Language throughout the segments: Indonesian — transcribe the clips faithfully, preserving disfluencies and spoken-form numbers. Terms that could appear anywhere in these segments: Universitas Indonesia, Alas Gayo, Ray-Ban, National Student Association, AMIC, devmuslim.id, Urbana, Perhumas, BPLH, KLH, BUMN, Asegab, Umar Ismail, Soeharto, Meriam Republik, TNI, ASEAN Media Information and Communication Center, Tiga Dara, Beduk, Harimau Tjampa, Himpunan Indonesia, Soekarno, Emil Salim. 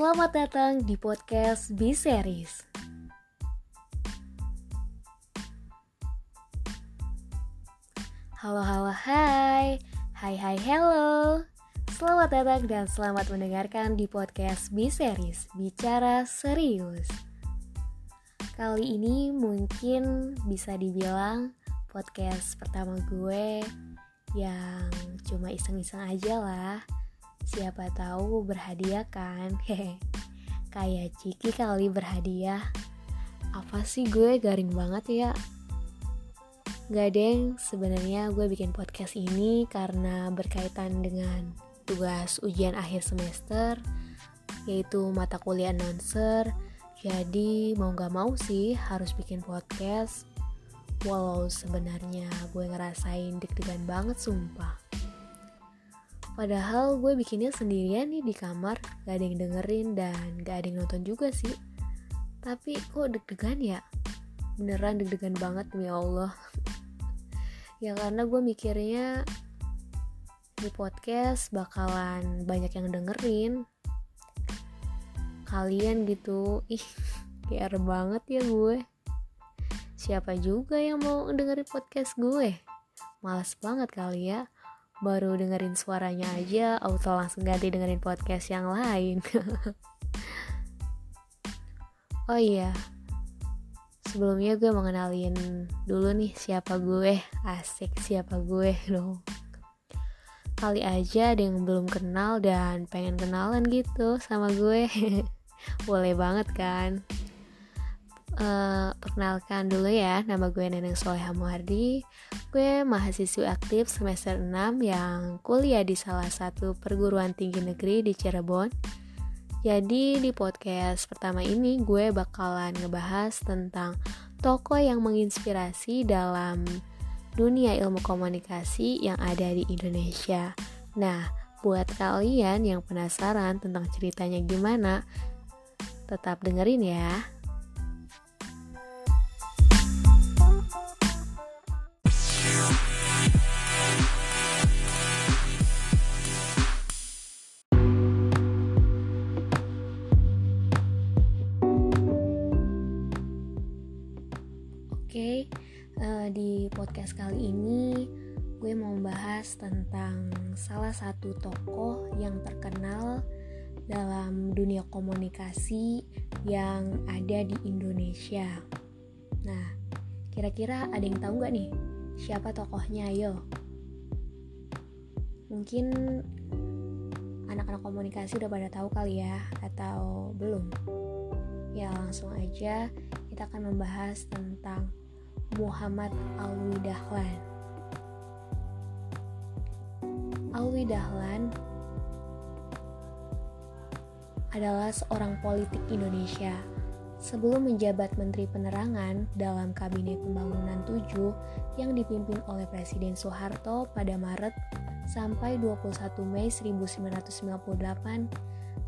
Selamat datang di podcast B-Series. Halo, halo, hai. Hai, hai, hello. Selamat datang dan selamat mendengarkan di podcast B-Series, Bicara Serius. Kali ini mungkin bisa dibilang podcast pertama gue yang cuma iseng-iseng aja lah. Siapa tahu berhadiah kan? Kayak Ciki kali berhadiah. Apa sih gue garing banget ya? Gak deng, sebenarnya gue bikin podcast ini karena berkaitan dengan tugas ujian akhir semester, yaitu mata kuliah announcer. Jadi mau gak mau sih harus bikin podcast. Walau sebenarnya gue ngerasain deg-degan banget sumpah. Padahal gue bikinnya sendirian nih di kamar, gak ada yang dengerin dan gak ada yang nonton juga sih. Tapi kok deg-degan ya? Beneran deg-degan banget demi Allah. Ya karena gue mikirnya di podcast bakalan banyak yang dengerin. Kalian gitu, ih G R banget ya gue. Siapa juga yang mau dengerin podcast gue? Malas banget kali ya. Baru dengerin suaranya aja auto langsung ganti dengerin podcast yang lain. Oh iya, sebelumnya gue mau kenalin dulu nih siapa gue. Asik, siapa gue dong. Kali aja ada yang belum kenal dan pengen kenalan gitu sama gue. Boleh banget kan? Uh, perkenalkan dulu ya, nama gue Neneng Soleham Wardi. Gue mahasiswi aktif semester enam yang kuliah di salah satu perguruan tinggi negeri di Cirebon. Jadi di podcast pertama ini gue bakalan ngebahas tentang tokoh yang menginspirasi dalam dunia ilmu komunikasi yang ada di Indonesia. Nah, buat kalian yang penasaran tentang ceritanya gimana, tetap dengerin ya. Oke, uh, di podcast kali ini gue mau membahas tentang salah satu tokoh yang terkenal dalam dunia komunikasi yang ada di Indonesia. Nah, kira-kira ada yang tahu nggak nih siapa tokohnya? Ayo, mungkin anak-anak komunikasi udah pada tahu kali ya, atau belum? Ya langsung aja kita akan membahas tentang Muhammad Alwi Dahlan. Alwi Dahlan adalah seorang politik Indonesia. Sebelum menjabat Menteri Penerangan dalam Kabinet Pembangunan tujuh yang dipimpin oleh Presiden Soeharto pada Maret sampai dua puluh satu Mei seribu sembilan ratus sembilan puluh delapan,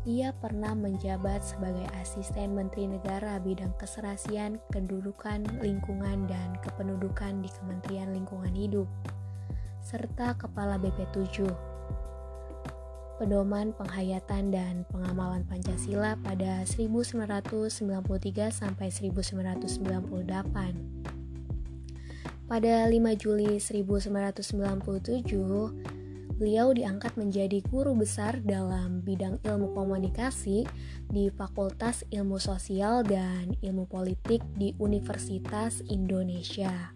ia pernah menjabat sebagai Asisten Menteri Negara bidang Keserasian, Kedudukan, Lingkungan, dan Kependudukan di Kementerian Lingkungan Hidup, serta Kepala B P tujuh, Pedoman Penghayatan dan Pengamalan Pancasila pada seribu sembilan ratus sembilan puluh tiga sampai seribu sembilan ratus sembilan puluh delapan. Pada lima Juli seribu sembilan ratus sembilan puluh tujuh, beliau diangkat menjadi guru besar dalam bidang ilmu komunikasi di Fakultas Ilmu Sosial dan Ilmu Politik di Universitas Indonesia.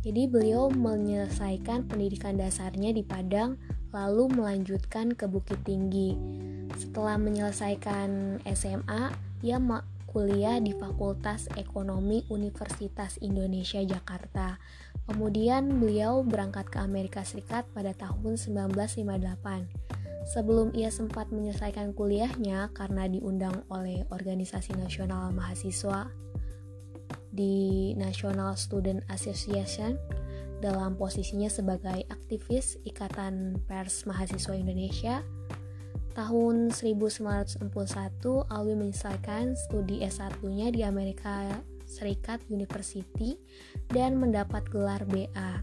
Jadi beliau menyelesaikan pendidikan dasarnya di Padang, lalu melanjutkan ke Bukit Tinggi. Setelah menyelesaikan S M A, ia kuliah di Fakultas Ekonomi Universitas Indonesia Jakarta. Kemudian beliau berangkat ke Amerika Serikat pada tahun seribu sembilan ratus lima puluh delapan. Sebelum ia sempat menyelesaikan kuliahnya karena diundang oleh Organisasi Nasional Mahasiswa di National Student Association dalam posisinya sebagai aktivis Ikatan Pers Mahasiswa Indonesia. Tahun seribu sembilan ratus enam puluh satu, Alwi menyelesaikan studi S satu-nya di Amerika Serikat University dan mendapat gelar B A.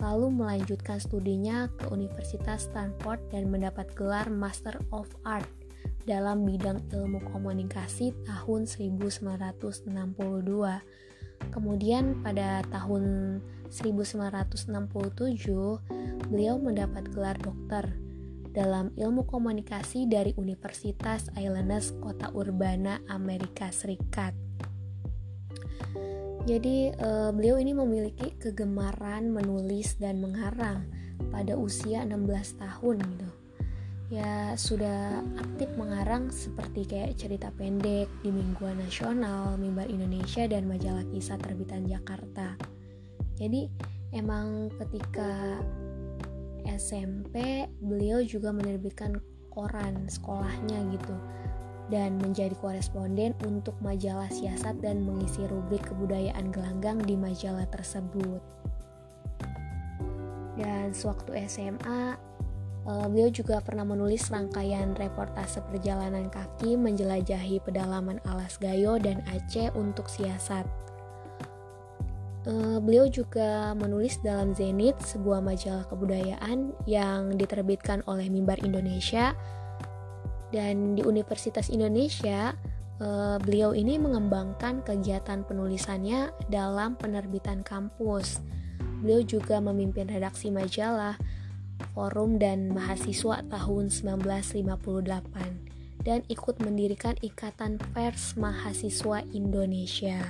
Lalu melanjutkan studinya ke Universitas Stanford dan mendapat gelar Master of Art dalam bidang ilmu komunikasi tahun seribu sembilan ratus enam puluh dua. Kemudian pada tahun seribu sembilan ratus enam puluh tujuh, beliau mendapat gelar doktor dalam ilmu komunikasi dari Universitas Illinois, kota Urbana, Amerika Serikat. Jadi eh, beliau ini memiliki kegemaran menulis dan mengarang pada usia enam belas tahun gitu. Ya sudah aktif mengarang seperti kayak cerita pendek di Mingguan Nasional, Mimbar Indonesia, dan majalah kisah terbitan Jakarta. Jadi emang ketika S M P beliau juga menerbitkan koran sekolahnya gitu, dan menjadi koresponden untuk majalah Siasat dan mengisi rubrik kebudayaan gelanggang di majalah tersebut. Dan sewaktu S M A, beliau juga pernah menulis rangkaian reportase perjalanan kaki menjelajahi pedalaman Alas Gayo dan Aceh untuk Siasat. Beliau juga menulis dalam Zenit, sebuah majalah kebudayaan yang diterbitkan oleh Mimbar Indonesia. Dan di Universitas Indonesia, eh, beliau ini mengembangkan kegiatan penulisannya dalam penerbitan kampus. Beliau juga memimpin redaksi majalah, forum, dan mahasiswa tahun sembilan belas lima puluh delapan, dan ikut mendirikan Ikatan Pers Mahasiswa Indonesia.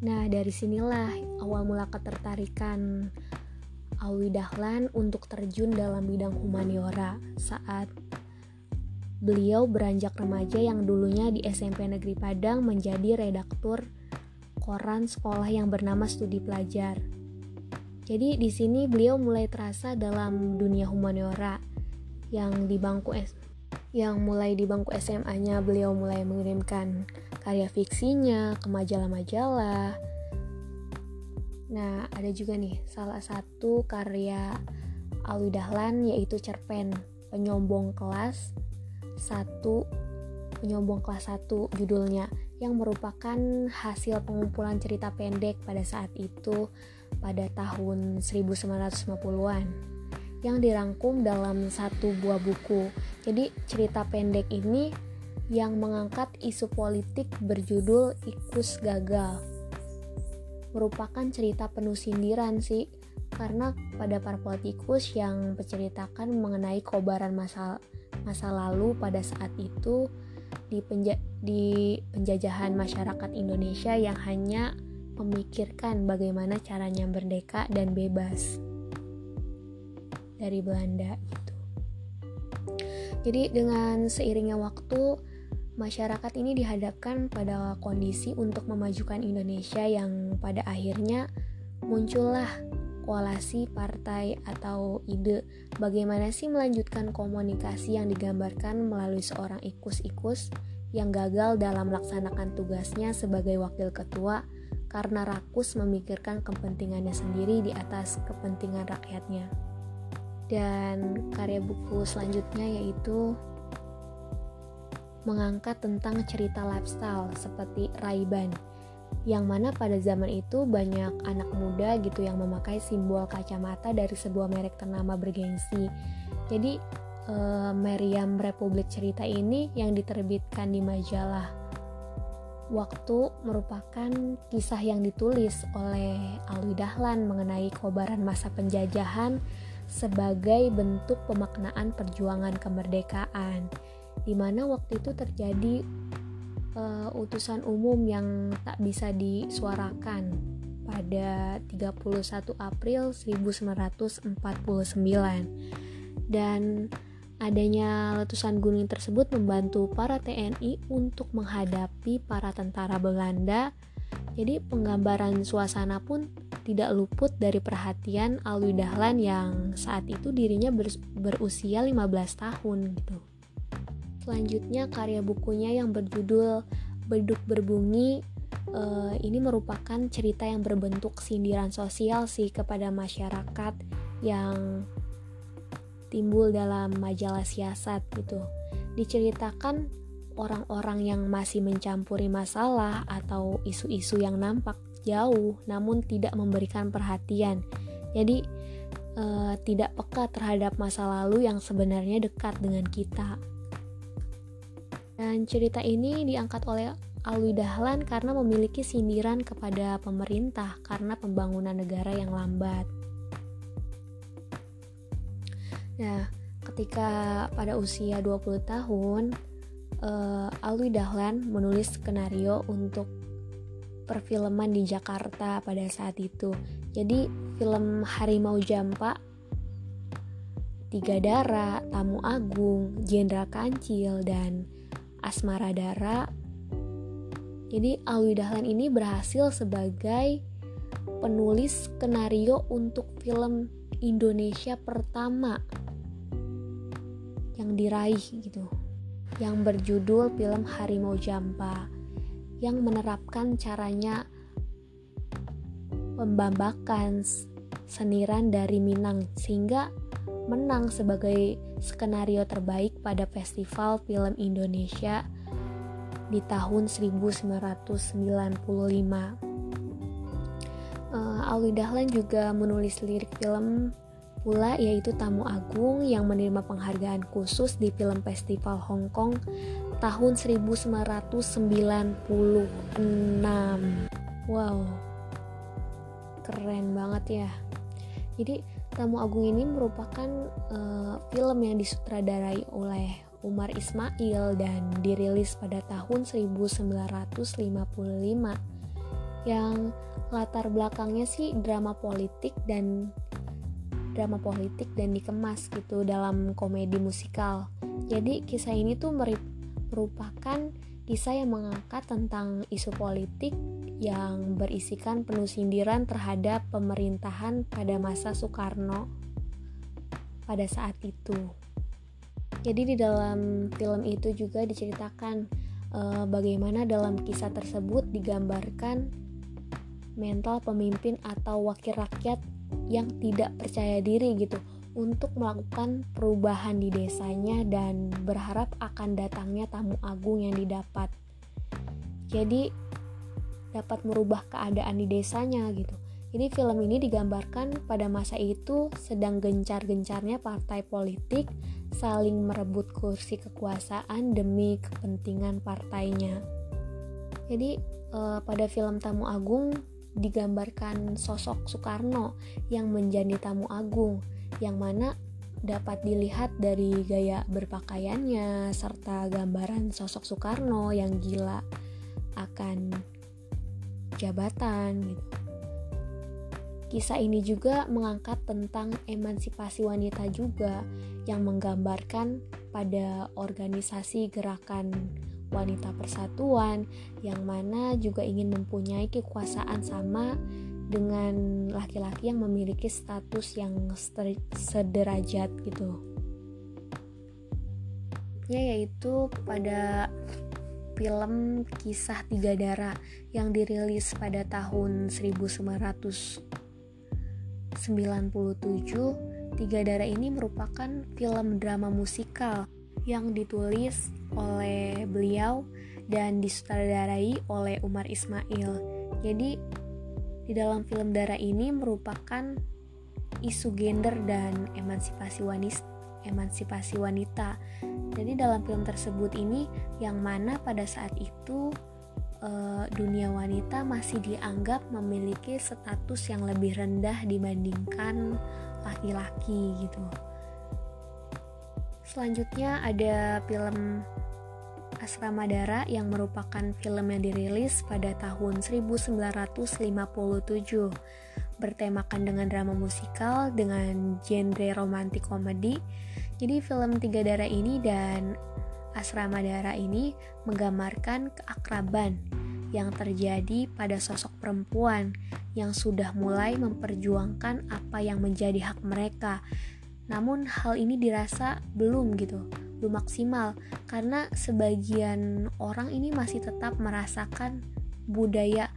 Nah, dari sinilah awal mula ketertarikan Alwi Dahlan untuk terjun dalam bidang humaniora saat beliau beranjak remaja yang dulunya di S M P Negeri Padang menjadi redaktur koran sekolah yang bernama Studi Pelajar. Jadi di sini beliau mulai terasa dalam dunia humaniora yang di bangku S- yang mulai di bangku S M A-nya beliau mulai mengirimkan karya fiksinya ke majalah-majalah. Nah, ada juga nih salah satu karya Alwi Dahlan, yaitu cerpen Penyombong Kelas satu, Penyombong Kelas satu judulnya, yang merupakan hasil pengumpulan cerita pendek pada saat itu pada tahun seribu sembilan ratus lima puluhan yang dirangkum dalam satu buah buku. Jadi cerita pendek ini yang mengangkat isu politik berjudul Ikus Gagal merupakan cerita penuh sindiran sih, karena pada para politikus yang menceritakan mengenai kobaran masalah masa lalu pada saat itu di, penja- di penjajahan masyarakat Indonesia yang hanya memikirkan bagaimana caranya merdeka dan bebas dari Belanda gitu. Jadi dengan seiringnya waktu, masyarakat ini dihadapkan pada kondisi untuk memajukan Indonesia yang pada akhirnya muncullah koalisi partai atau ide bagaimana sih melanjutkan komunikasi yang digambarkan melalui seorang ikus-ikus yang gagal dalam melaksanakan tugasnya sebagai wakil ketua karena rakus memikirkan kepentingannya sendiri di atas kepentingan rakyatnya. Dan karya buku selanjutnya yaitu mengangkat tentang cerita lifestyle seperti Ray-Ban, yang mana pada zaman itu banyak anak muda gitu yang memakai simbol kacamata dari sebuah merek ternama bergengsi. Jadi eh, Meriam Republik cerita ini yang diterbitkan di majalah Waktu merupakan kisah yang ditulis oleh Alwi Dahlan mengenai kobaran masa penjajahan sebagai bentuk pemaknaan perjuangan kemerdekaan, di mana waktu itu terjadi Uh, utusan umum yang tak bisa disuarakan pada tiga puluh satu April seribu sembilan ratus empat puluh sembilan, dan adanya letusan gunung tersebut membantu para T N I untuk menghadapi para tentara Belanda. Jadi penggambaran suasana pun tidak luput dari perhatian Alwi Dahlan yang saat itu dirinya ber- berusia lima belas tahun gitu. Selanjutnya karya bukunya yang berjudul Beduk Berbunyi, eh, ini merupakan cerita yang berbentuk sindiran sosial sih kepada masyarakat yang timbul dalam majalah Siasat gitu. Diceritakan orang-orang yang masih mencampuri masalah atau isu-isu yang nampak jauh namun tidak memberikan perhatian. Jadi eh, tidak peka terhadap masa lalu yang sebenarnya dekat dengan kita. Dan cerita ini diangkat oleh Alwi Dahlan karena memiliki sindiran kepada pemerintah karena pembangunan negara yang lambat. Nah, ketika pada usia dua puluh tahun, uh, Alwi Dahlan menulis skenario untuk perfilman di Jakarta pada saat itu. Jadi film Harimau Tjampa, Tiga Dara, Tamu Agung, Jenderal Kancil, dan Asmaradara. Jadi Alwi Dahlan ini berhasil sebagai penulis skenario untuk film Indonesia pertama yang diraih gitu, yang berjudul film Harimau Tjampa, yang menerapkan caranya pembabakan seniran dari Minang sehingga menang sebagai skenario terbaik pada Festival Film Indonesia di tahun seribu sembilan ratus sembilan puluh lima. Uh, Alwi Dahlan juga menulis lirik film pula, yaitu Tamu Agung, yang menerima penghargaan khusus di Film Festival Hong Kong tahun seribu sembilan ratus sembilan puluh enam. Wow, keren banget ya. Jadi Tamu Agung ini merupakan uh, film yang disutradarai oleh Umar Ismail dan dirilis pada tahun seribu sembilan ratus lima puluh lima, yang latar belakangnya sih drama politik dan drama politik dan dikemas gitu dalam komedi musikal. Jadi kisah ini tuh merupakan kisah yang mengangkat tentang isu politik yang berisikan penuh sindiran terhadap pemerintahan pada masa Soekarno pada saat itu. Jadi di dalam film itu juga diceritakan e, bagaimana dalam kisah tersebut digambarkan mental pemimpin atau wakil rakyat yang tidak percaya diri gitu untuk melakukan perubahan di desanya dan berharap akan datangnya tamu agung yang didapat. Jadi dapat merubah keadaan di desanya gitu. Jadi film ini digambarkan pada masa itu sedang gencar-gencarnya partai politik saling merebut kursi kekuasaan demi kepentingan partainya. Jadi eh, pada film Tamu Agung digambarkan sosok Soekarno yang menjadi tamu agung, yang mana dapat dilihat dari gaya berpakaiannya serta gambaran sosok Soekarno yang gila akan jabatan gitu. Kisah ini juga mengangkat tentang emansipasi wanita juga, yang menggambarkan pada organisasi gerakan wanita persatuan, yang mana juga ingin mempunyai kekuasaan sama dengan laki-laki yang memiliki status yang sederajat gitu. Ya, yaitu pada film Kisah Tiga Dara yang dirilis pada tahun seribu sembilan ratus sembilan puluh tujuh. Tiga Dara ini merupakan film drama musikal yang ditulis oleh beliau dan disutradarai oleh Umar Ismail. Jadi di dalam film Dara ini merupakan isu gender dan emansipasi wanita, emansipasi wanita. Jadi dalam film tersebut ini yang mana pada saat itu e, dunia wanita masih dianggap memiliki status yang lebih rendah dibandingkan laki-laki gitu. Selanjutnya ada film Asmaradara yang merupakan film yang dirilis pada tahun seribu sembilan ratus lima puluh tujuh, bertemakan dengan drama musikal dengan genre romantik komedi. Jadi film Tiga Dara ini dan Asmaradara ini menggambarkan keakraban yang terjadi pada sosok perempuan yang sudah mulai memperjuangkan apa yang menjadi hak mereka. Namun hal ini dirasa belum gitu, belum maksimal, karena sebagian orang ini masih tetap merasakan budaya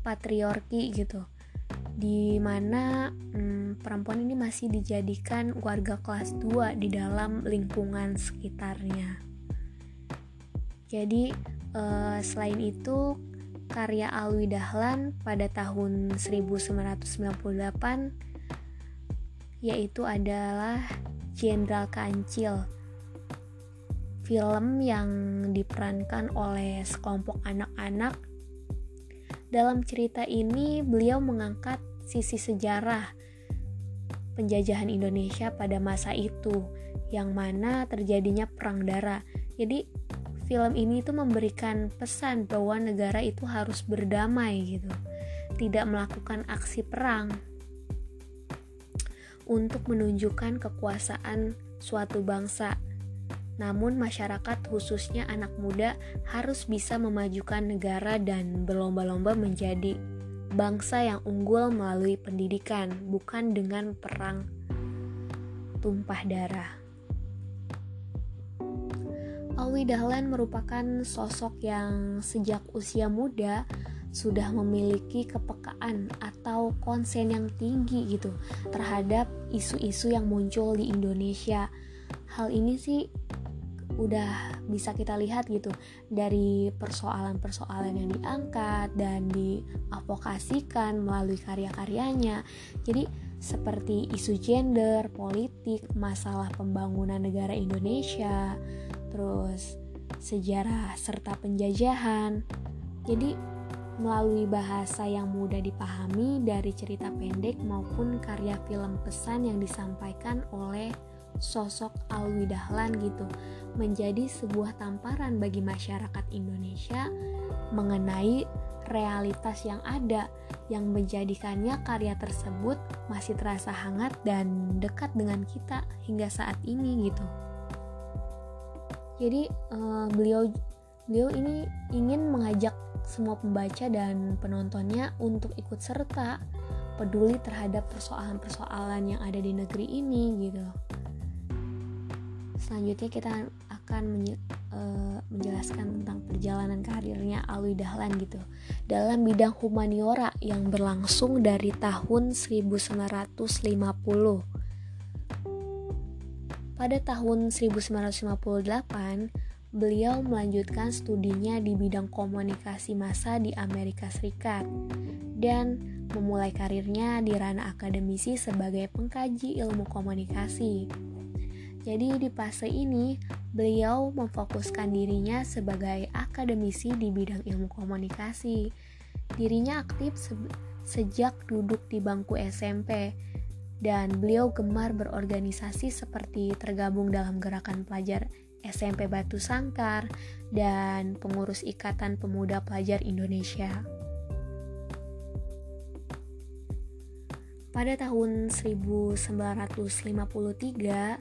patriarki gitu, di mana hmm, perempuan ini masih dijadikan warga kelas dua di dalam lingkungan sekitarnya. Jadi eh, selain itu karya Alwi Dahlan pada tahun seribu sembilan ratus sembilan puluh delapan yaitu adalah Jenderal Kancil. film yang diperankan oleh sekelompok anak-anak. Dalam cerita ini beliau mengangkat sisi sejarah penjajahan Indonesia pada masa itu, yang mana terjadinya perang Dara. Jadi film ini tuh memberikan pesan bahwa negara itu harus berdamai gitu, tidak melakukan aksi perang untuk menunjukkan kekuasaan suatu bangsa. Namun masyarakat, khususnya anak muda, harus bisa memajukan negara dan berlomba-lomba menjadi bangsa yang unggul melalui pendidikan, bukan dengan perang tumpah darah. Alwi Dahlan merupakan sosok yang sejak usia muda sudah memiliki kepekaan atau konsen yang tinggi gitu terhadap isu-isu yang muncul di Indonesia. Hal ini sih udah bisa kita lihat gitu dari persoalan-persoalan yang diangkat dan diadvokasikan melalui karya-karyanya. Jadi seperti isu gender, politik, masalah pembangunan negara Indonesia, terus sejarah serta penjajahan. Jadi melalui bahasa yang mudah dipahami dari cerita pendek maupun karya film pesan yang disampaikan oleh sosok Alwi Dahlan gitu, menjadi sebuah tamparan bagi masyarakat Indonesia mengenai realitas yang ada, yang menjadikannya karya tersebut masih terasa hangat dan dekat dengan kita hingga saat ini gitu. Jadi uh, beliau beliau ini ingin mengajak semua pembaca dan penontonnya untuk ikut serta peduli terhadap persoalan-persoalan yang ada di negeri ini gitu. Selanjutnya kita akan menjelaskan tentang perjalanan karirnya Alwi Dahlan gitu dalam bidang humaniora yang berlangsung dari tahun seribu sembilan ratus lima puluh. Pada tahun seribu sembilan ratus lima puluh delapan, beliau melanjutkan studinya di bidang komunikasi massa di Amerika Serikat dan memulai karirnya di ranah akademisi sebagai pengkaji ilmu komunikasi. Jadi di fase ini, beliau memfokuskan dirinya sebagai akademisi di bidang ilmu komunikasi. Dirinya aktif se- sejak duduk di bangku S M P, dan beliau gemar berorganisasi seperti tergabung dalam gerakan pelajar S M P Batu Sangkar dan pengurus Ikatan Pemuda Pelajar Indonesia. Pada tahun seribu sembilan ratus lima puluh tiga,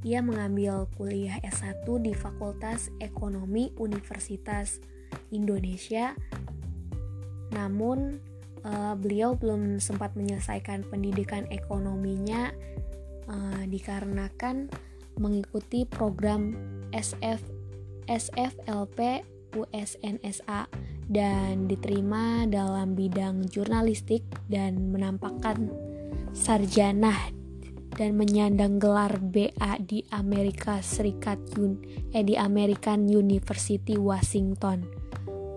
ia mengambil kuliah S satu di Fakultas Ekonomi Universitas Indonesia. Namun eh, beliau belum sempat menyelesaikan pendidikan ekonominya eh, dikarenakan mengikuti program S F, S F L P U S N S A dan diterima dalam bidang jurnalistik dan menampakkan sarjana dan menyandang gelar B A di Amerika Serikat eh, di American University Washington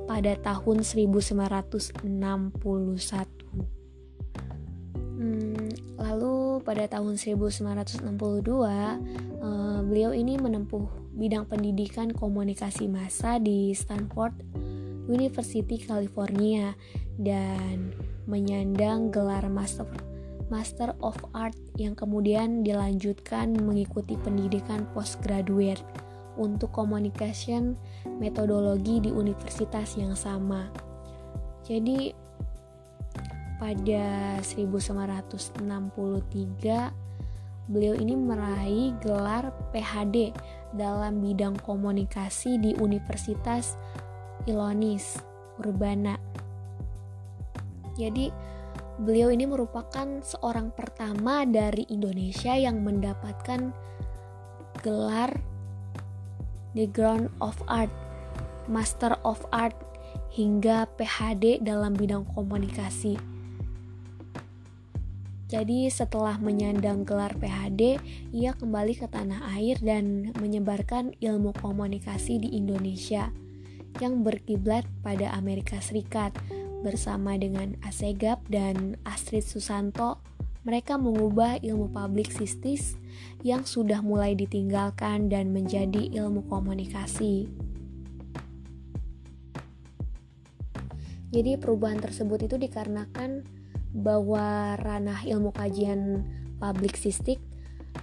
pada tahun seribu sembilan ratus enam puluh satu. Hmm, lalu pada tahun seribu sembilan ratus enam puluh dua, eh, beliau ini menempuh bidang pendidikan komunikasi massa di Stanford University California dan menyandang gelar Master Master of Art yang kemudian dilanjutkan mengikuti pendidikan postgraduate untuk communication metodologi di universitas yang sama. Jadi pada seribu sembilan ratus enam puluh tiga beliau ini meraih gelar P H D dalam bidang komunikasi di Universitas Illinois, Urbana. Jadi beliau ini merupakan seorang pertama dari Indonesia yang mendapatkan gelar Degree of Art, Master of Art, hingga P H D dalam bidang komunikasi. Jadi setelah menyandang gelar P H D, ia kembali ke tanah air dan menyebarkan ilmu komunikasi di Indonesia yang berkiblat pada Amerika Serikat, bersama dengan Asegab dan Astrid Susanto mereka mengubah ilmu public sistis yang sudah mulai ditinggalkan dan menjadi ilmu komunikasi. Jadi perubahan tersebut itu dikarenakan bahwa ranah ilmu kajian public sistik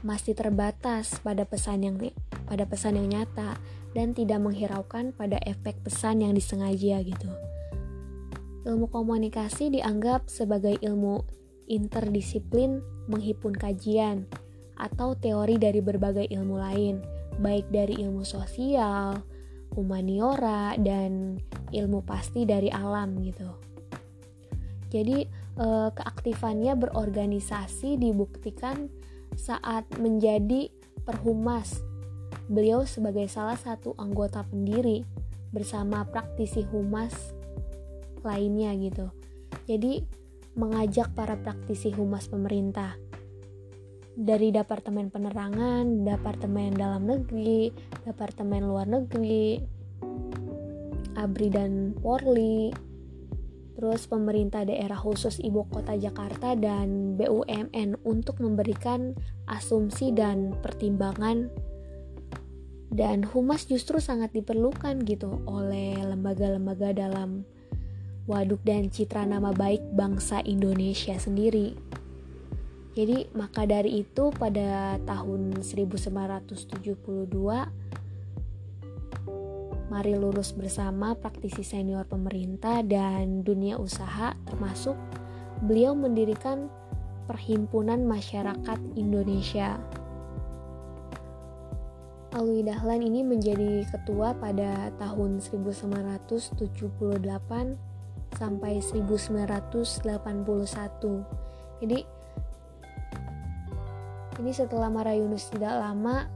masih terbatas pada pesan yang pada pesan yang nyata dan tidak menghiraukan pada efek pesan yang disengaja gitu. Ilmu komunikasi dianggap sebagai ilmu interdisiplin menghimpun kajian atau teori dari berbagai ilmu lain, baik dari ilmu sosial, humaniora, dan ilmu pasti dari alam gitu. Jadi keaktifannya berorganisasi dibuktikan saat menjadi Perhumas. Beliau sebagai salah satu anggota pendiri bersama praktisi humas lainnya gitu. Jadi mengajak para praktisi humas pemerintah dari Departemen Penerangan, Departemen Dalam Negeri, Departemen Luar Negeri, ABRI dan Polri, terus pemerintah daerah khusus ibu kota Jakarta dan B U M N untuk memberikan asumsi dan pertimbangan. Dan humas justru sangat diperlukan gitu oleh lembaga-lembaga dalam waduk dan citra nama baik bangsa Indonesia sendiri. Jadi maka dari itu pada tahun seribu sembilan ratus tujuh puluh dua mari lurus bersama praktisi senior pemerintah dan dunia usaha termasuk beliau mendirikan Perhimpunan Masyarakat Indonesia. Alwi Dahlan ini menjadi ketua pada tahun seribu sembilan ratus tujuh puluh delapan sampai seribu sembilan ratus delapan puluh satu. Jadi ini setelah Mara Yunus tidak lama,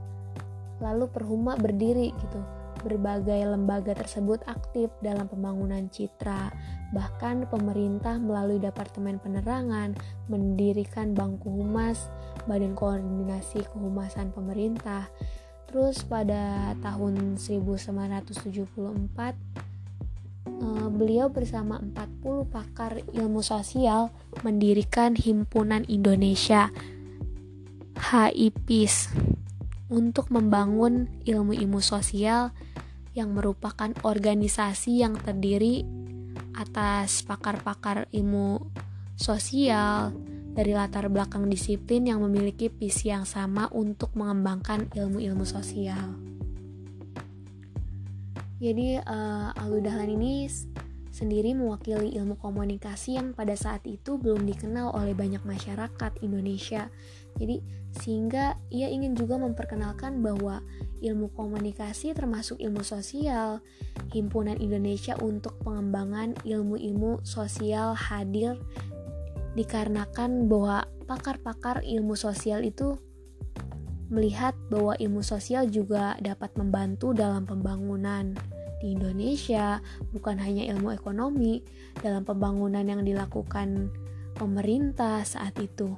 lalu Perhuma berdiri gitu. Berbagai lembaga tersebut aktif dalam pembangunan citra. Bahkan pemerintah melalui Departemen Penerangan mendirikan Bangku Humas, Badan Koordinasi Kehumasan Pemerintah. Terus pada tahun seribu sembilan ratus tujuh puluh empat, beliau bersama empat puluh pakar ilmu sosial mendirikan Himpunan Indonesia H I P I S untuk membangun ilmu-ilmu sosial yang merupakan organisasi yang terdiri atas pakar-pakar ilmu sosial dari latar belakang disiplin yang memiliki visi yang sama untuk mengembangkan ilmu-ilmu sosial. Jadi uh, Alwi Dahlan ini sendiri mewakili ilmu komunikasi yang pada saat itu belum dikenal oleh banyak masyarakat Indonesia. Jadi sehingga ia ingin juga memperkenalkan bahwa ilmu komunikasi termasuk ilmu sosial. Himpunan Indonesia untuk pengembangan ilmu-ilmu sosial hadir dikarenakan bahwa pakar-pakar ilmu sosial itu melihat bahwa ilmu sosial juga dapat membantu dalam pembangunan di Indonesia, bukan hanya ilmu ekonomi, dalam pembangunan yang dilakukan pemerintah saat itu.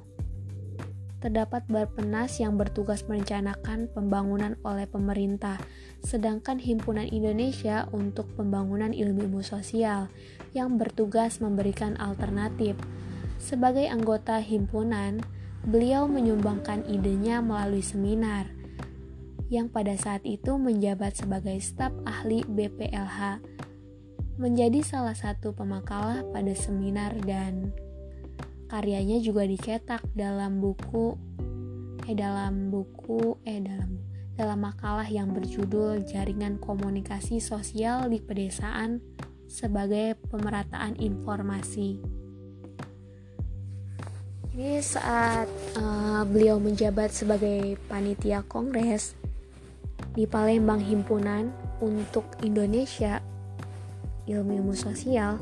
Terdapat Barpenas yang bertugas merencanakan pembangunan oleh pemerintah, sedangkan Himpunan Indonesia untuk pembangunan ilmu-ilmu sosial yang bertugas memberikan alternatif. Sebagai anggota himpunan, beliau menyumbangkan idenya melalui seminar yang pada saat itu menjabat sebagai staf ahli B P L H, menjadi salah satu pemakalah pada seminar dan karyanya juga dicetak dalam buku eh dalam buku eh dalam dalam makalah yang berjudul Jaringan Komunikasi Sosial di Pedesaan sebagai Pemerataan Informasi. Ini saat uh, beliau menjabat sebagai panitia kongres di Palembang Himpunan untuk Indonesia Ilmu-ilmu Sosial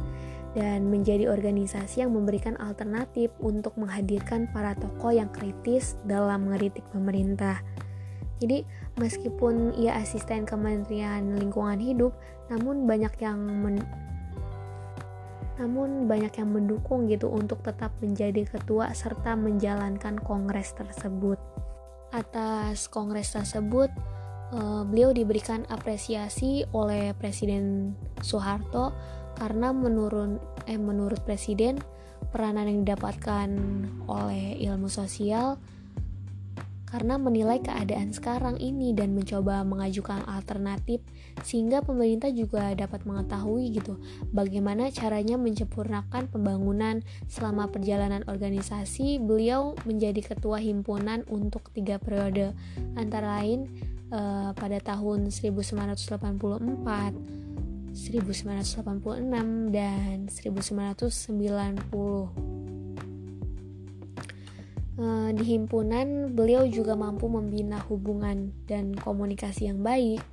dan menjadi organisasi yang memberikan alternatif untuk menghadirkan para tokoh yang kritis dalam mengkritik pemerintah. Jadi, meskipun ia asisten Kementerian Lingkungan Hidup, namun banyak yang men- namun banyak yang mendukung gitu untuk tetap menjadi ketua serta menjalankan kongres tersebut. Atas kongres tersebut, beliau diberikan apresiasi oleh Presiden Soeharto karena menurun eh menurut Presiden peranan yang didapatkan oleh ilmu sosial karena menilai keadaan sekarang ini dan mencoba mengajukan alternatif sehingga pemerintah juga dapat mengetahui gitu bagaimana caranya menyempurnakan pembangunan. Selama perjalanan organisasi, beliau menjadi ketua himpunan untuk tiga periode, antara lain eh, pada tahun seribu sembilan ratus delapan puluh empat, seribu sembilan ratus delapan puluh enam, dan seribu sembilan ratus sembilan puluh. Di himpunan, beliau juga mampu membina hubungan dan komunikasi yang baik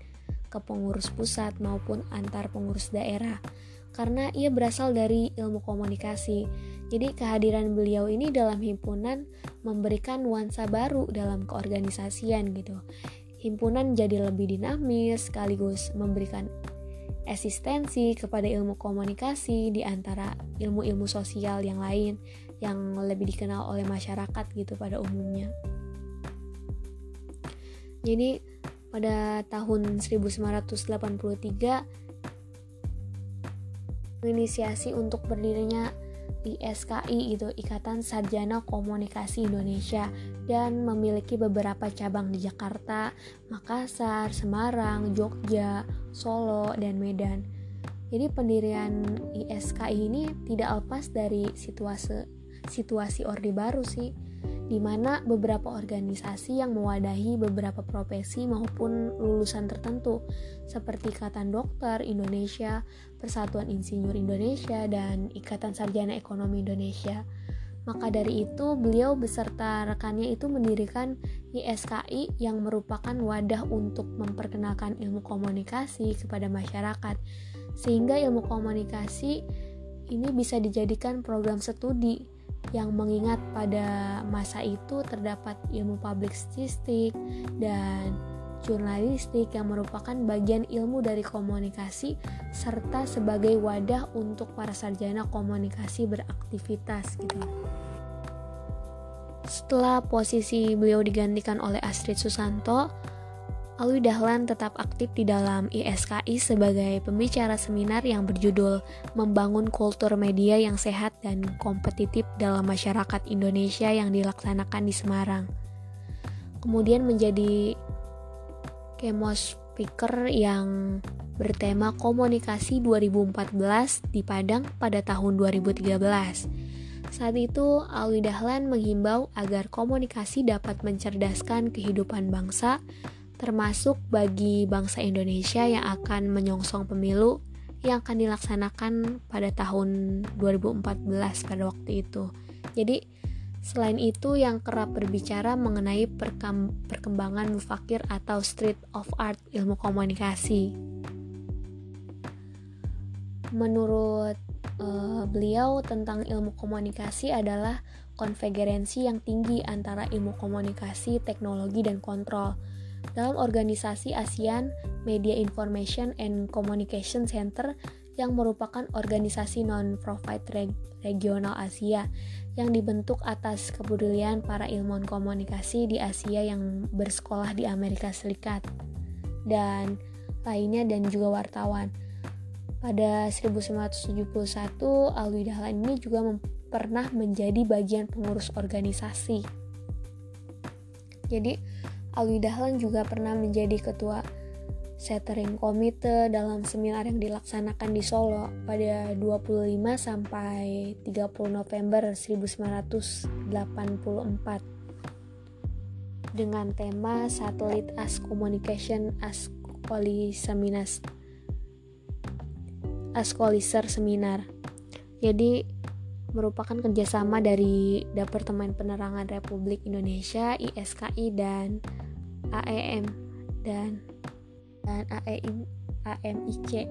ke pengurus pusat maupun antar pengurus daerah karena ia berasal dari ilmu komunikasi. Jadi kehadiran beliau ini dalam himpunan memberikan nuansa baru dalam keorganisasian gitu. Himpunan jadi lebih dinamis sekaligus memberikan eksistensi kepada ilmu komunikasi di antara ilmu-ilmu sosial yang lain yang lebih dikenal oleh masyarakat gitu pada umumnya. Jadi pada tahun seribu sembilan ratus delapan puluh tiga inisiasi untuk berdirinya I S K I gitu, Ikatan Sarjana Komunikasi Indonesia, dan memiliki beberapa cabang di Jakarta, Makassar, Semarang, Jogja, Solo, dan Medan. Jadi pendirian I S K I ini tidak lepas dari situasi situasi Orde Baru sih, di mana beberapa organisasi yang mewadahi beberapa profesi maupun lulusan tertentu seperti Ikatan Dokter Indonesia, Persatuan Insinyur Indonesia, dan Ikatan Sarjana Ekonomi Indonesia. Maka dari itu, beliau beserta rekannya itu mendirikan I S K I yang merupakan wadah untuk memperkenalkan ilmu komunikasi kepada masyarakat, sehingga ilmu komunikasi ini bisa dijadikan program studi yang mengingat pada masa itu terdapat ilmu publisistik dan jurnalistik yang merupakan bagian ilmu dari komunikasi serta sebagai wadah untuk para sarjana komunikasi beraktivitas gitu. Setelah posisi beliau digantikan oleh Astrid Susanto, Alwi Dahlan tetap aktif di dalam I S K I sebagai pembicara seminar yang berjudul Membangun Kultur Media yang Sehat dan Kompetitif dalam Masyarakat Indonesia yang dilaksanakan di Semarang. Kemudian menjadi keynote speaker yang bertema Komunikasi dua ribu empat belas di Padang pada tahun dua ribu tiga belas. Saat itu, Alwi Dahlan menghimbau agar komunikasi dapat mencerdaskan kehidupan bangsa, termasuk bagi bangsa Indonesia yang akan menyongsong pemilu yang akan dilaksanakan pada tahun dua ribu empat belas pada waktu itu. Jadi, selain itu yang kerap berbicara mengenai perkembangan mufakir atau street of art ilmu komunikasi. Menurut uh, beliau, tentang ilmu komunikasi adalah konvergensi yang tinggi antara ilmu komunikasi, teknologi, dan kontrol. Dalam organisasi ASEAN Media Information and Communication Center yang merupakan organisasi non-profit reg- regional Asia yang dibentuk atas kepedulian para ilmuwan komunikasi di Asia yang bersekolah di Amerika Serikat dan lainnya, dan juga wartawan. Pada seribu sembilan ratus tujuh puluh satu, Alwi Dahlan ini juga mem- pernah menjadi bagian pengurus organisasi. Jadi Alwi Dahlan juga pernah menjadi ketua setering komite dalam seminar yang dilaksanakan di Solo pada dua puluh lima sampai tiga puluh November seribu sembilan ratus delapan puluh empat dengan tema Satellite as Communication as Coliseminas as Coliser Seminar. Jadi merupakan kerjasama dari Departemen Penerangan Republik Indonesia, I S K I, dan A E M dan dan A M I C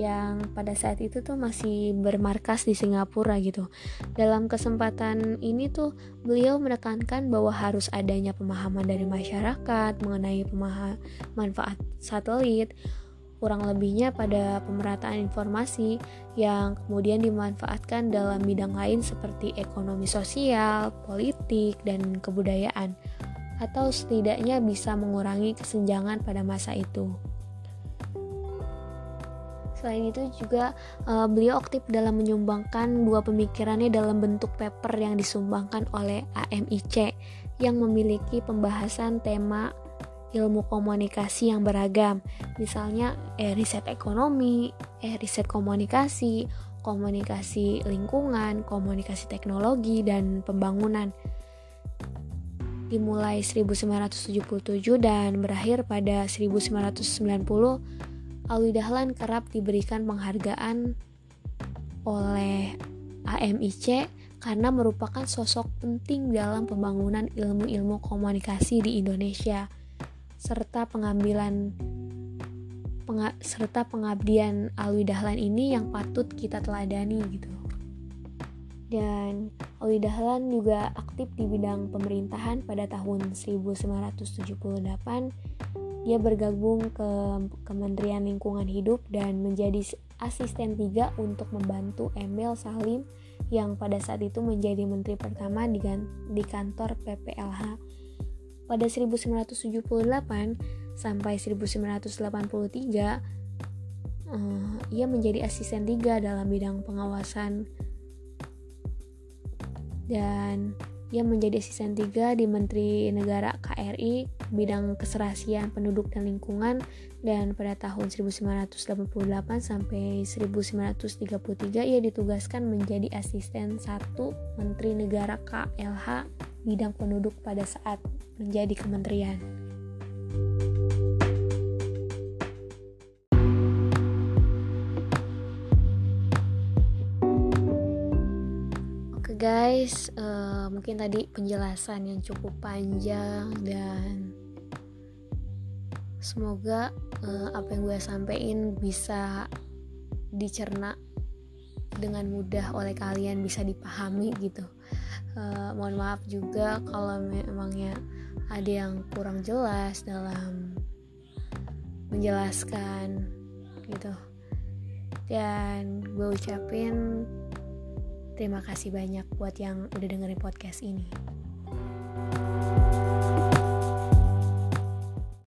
yang pada saat itu tuh masih bermarkas di Singapura gitu. Dalam kesempatan ini tuh beliau menekankan bahwa harus adanya pemahaman dari masyarakat mengenai pemahaman manfaat satelit, kurang lebihnya pada pemerataan informasi yang kemudian dimanfaatkan dalam bidang lain seperti ekonomi sosial, politik, dan kebudayaan, atau setidaknya bisa mengurangi kesenjangan pada masa itu. Selain itu juga uh, beliau aktif dalam menyumbangkan dua pemikirannya dalam bentuk paper yang disumbangkan oleh A M I C yang memiliki pembahasan tema ilmu komunikasi yang beragam, misalnya eh, riset ekonomi, eh, riset komunikasi, komunikasi lingkungan, komunikasi teknologi, dan pembangunan. Dimulai seribu sembilan ratus tujuh puluh tujuh dan berakhir pada seribu sembilan ratus sembilan puluh, Alwi Dahlan kerap diberikan penghargaan oleh A M I C karena merupakan sosok penting dalam pembangunan ilmu-ilmu komunikasi di Indonesia serta pengambilan penga, serta pengabdian Alwi Dahlan ini yang patut kita teladani gitu. Dan Alwi Dahlan juga aktif di bidang pemerintahan pada tahun seribu sembilan ratus tujuh puluh delapan. Dia bergabung ke Kementerian Lingkungan Hidup dan menjadi asisten tiga untuk membantu Emil Salim yang pada saat itu menjadi menteri pertama di, di kantor P P L H. Pada seribu sembilan ratus tujuh puluh delapan sampai seribu sembilan ratus delapan puluh tiga, eh, ia menjadi asisten tiga dalam bidang pengawasan dan ia menjadi asisten tiga di Menteri Negara K R I bidang keserasian penduduk dan lingkungan, dan pada tahun seribu sembilan ratus delapan puluh delapan sampai seribu sembilan ratus tiga puluh tiga ia ditugaskan menjadi asisten satu Menteri Negara K L H bidang penduduk pada saat menjadi kementerian. Guys, uh, mungkin tadi penjelasan yang cukup panjang dan semoga uh, apa yang gue sampein bisa dicerna dengan mudah oleh kalian, bisa dipahami gitu. Uh, mohon maaf juga kalau memangnya ada yang kurang jelas dalam menjelaskan gitu. Dan gue ucapin terima kasih banyak buat yang udah dengerin podcast ini.